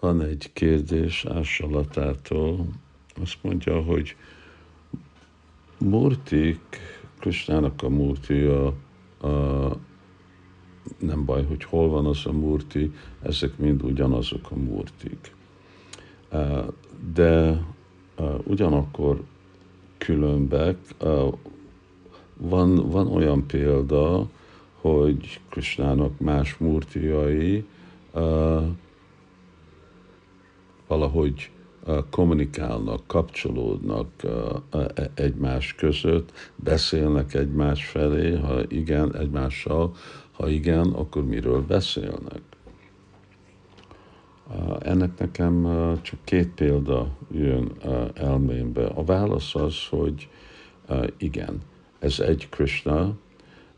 Van egy kérdés Ássalatától. Azt mondja, hogy múrtik, Krishnának a múrti, nem baj, hogy hol van az a múrti, ezek mind ugyanazok a múrtik. De ugyanakkor különbek. Van olyan példa, hogy Krishnának más múrtiai valahogy kommunikálnak, kapcsolódnak egymás között, beszélnek egymás felé, ha igen, egymással, ha igen, akkor miről beszélnek. Ennek nekem csak két példa jön elmémbe. A válasz az, hogy igen, ez egy Krishna,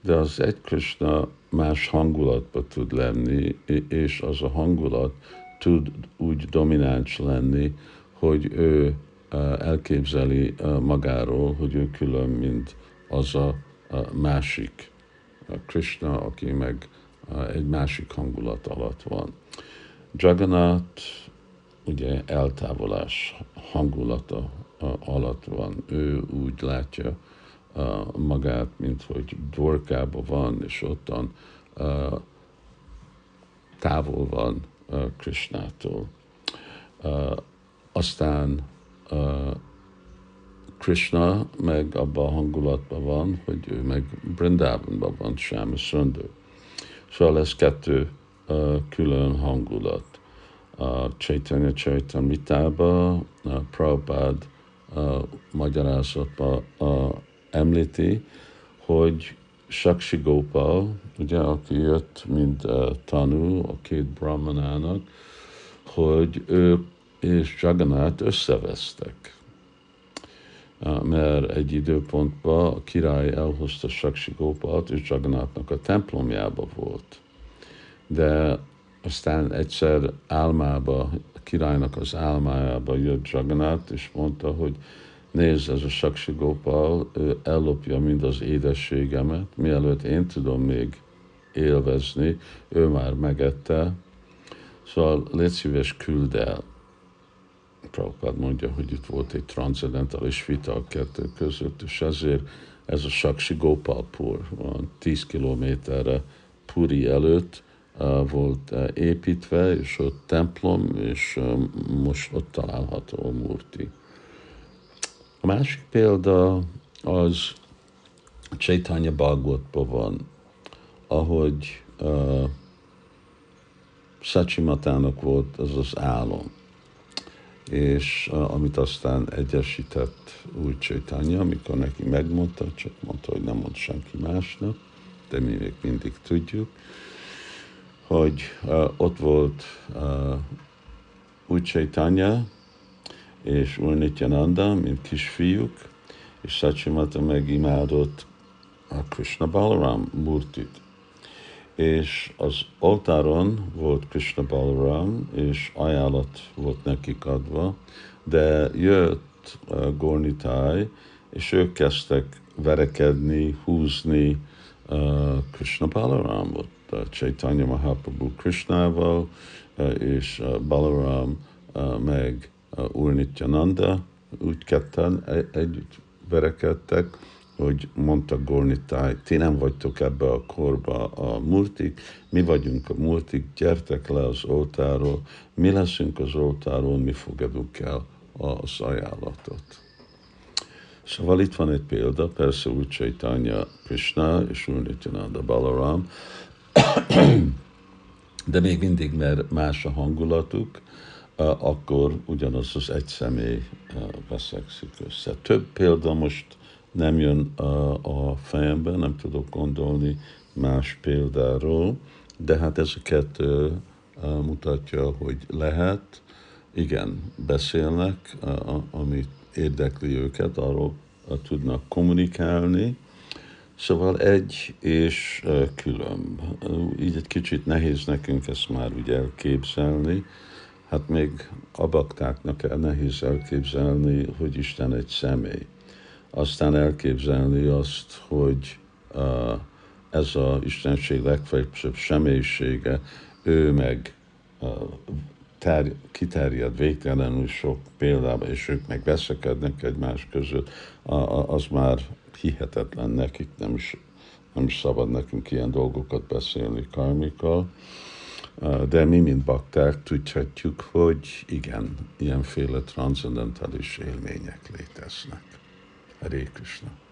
de az egy Krishna más hangulatba tud lenni, és az a hangulat tud úgy domináns lenni, hogy ő elképzeli magáról, hogy ő külön, mint az a másik Krishna, aki meg egy másik hangulat alatt van. Jagannath ugye eltávolás hangulata alatt van. Ő úgy látja magát, mint hogy Dvorkában van, és ottan távol van Krishnától. Aztán Krishna meg abban a hangulatban van, hogy ő meg Brindavanban van, Sáma Szöndő. Szóval ez kettő külön hangulat. Chaitanya Csaitamitában, Prabhupád magyarázatban említi, hogy Sakshi Gopal, ugye, aki jött, mint tanú a két brahmanának, hogy ő és Jagannath összevesztek. Mert egy időpontban a király elhozta Sakshi Gopalt, és Jagannathnak a templomjába volt. De aztán egyszer álmába, a királynak az álmájába jött Jagannath, és mondta, hogy nézd, ez a Sakshi Gopal, ő ellopja mind az édességemet, mielőtt én tudom még élvezni, ő már megette. Szóval légy szíves, küld el. Prabhupád mondja, hogy itt volt egy transzendentális vita a kettő között, és ezért ez a Sakshi Gopal-pur van 10 kilométerre Puri előtt volt építve, és ott templom, és most ott található a múrti. A másik példa az Chaitanya Bagotban van, ahogy Shachimatának volt az az álom, és amit aztán egyesített új Chaitanya, amikor neki megmondta, csak mondta, hogy nem mond senki másnak, de mi még mindig tudjuk, hogy ott volt új Chaitanya és Úrnityananda, mint kisfiúk, és Shachimatá megimádott a Krishna Balaram múrtit. És az oltáron volt Krishna Balaram, és ajánlat volt nekik adva, de jött Gornitáj, és ők kezdtek verekedni, húzni Krishna Balaramot, Caitanya Mahaprabhu Krishnával, és Balaram meg Úrnityananda, úgy ketten együtt verekedtek, hogy mondta Gornitáj, ti nem vagytok ebbe a korba a múrtik, mi vagyunk a múrtik, gyertek le az oltáról, mi leszünk az oltáron, mi fogadunk el az ajánlatot. Szóval itt van egy példa, persze úgy Chaitanya Krishna és Úrnityananda Balaram, de még mindig, mert más a hangulatuk, akkor ugyanaz az egy személy veszekszik össze. Több példa most nem jön a fejembe, nem tudok gondolni más példáról, de hát ez a kettő mutatja, hogy lehet, igen, beszélnek, amit érdekli őket, arról tudnak kommunikálni, szóval egy és külön. Így egy kicsit nehéz nekünk ezt már úgy elképzelni, hát még a baktáknak nehéz elképzelni, hogy Isten egy személy. Aztán elképzelni azt, hogy ez az Istenség legfelsőbb személyisége, ő meg kiterjed végtelenül sok példába, és ők meg veszekednek egymás között, az már hihetetlen nekik, nem is szabad nekünk ilyen dolgokat beszélni karmikkal, de mi, mint bakták, tudhatjuk, hogy igen, ilyenféle transzendentális élmények léteznek. Hare Krishna.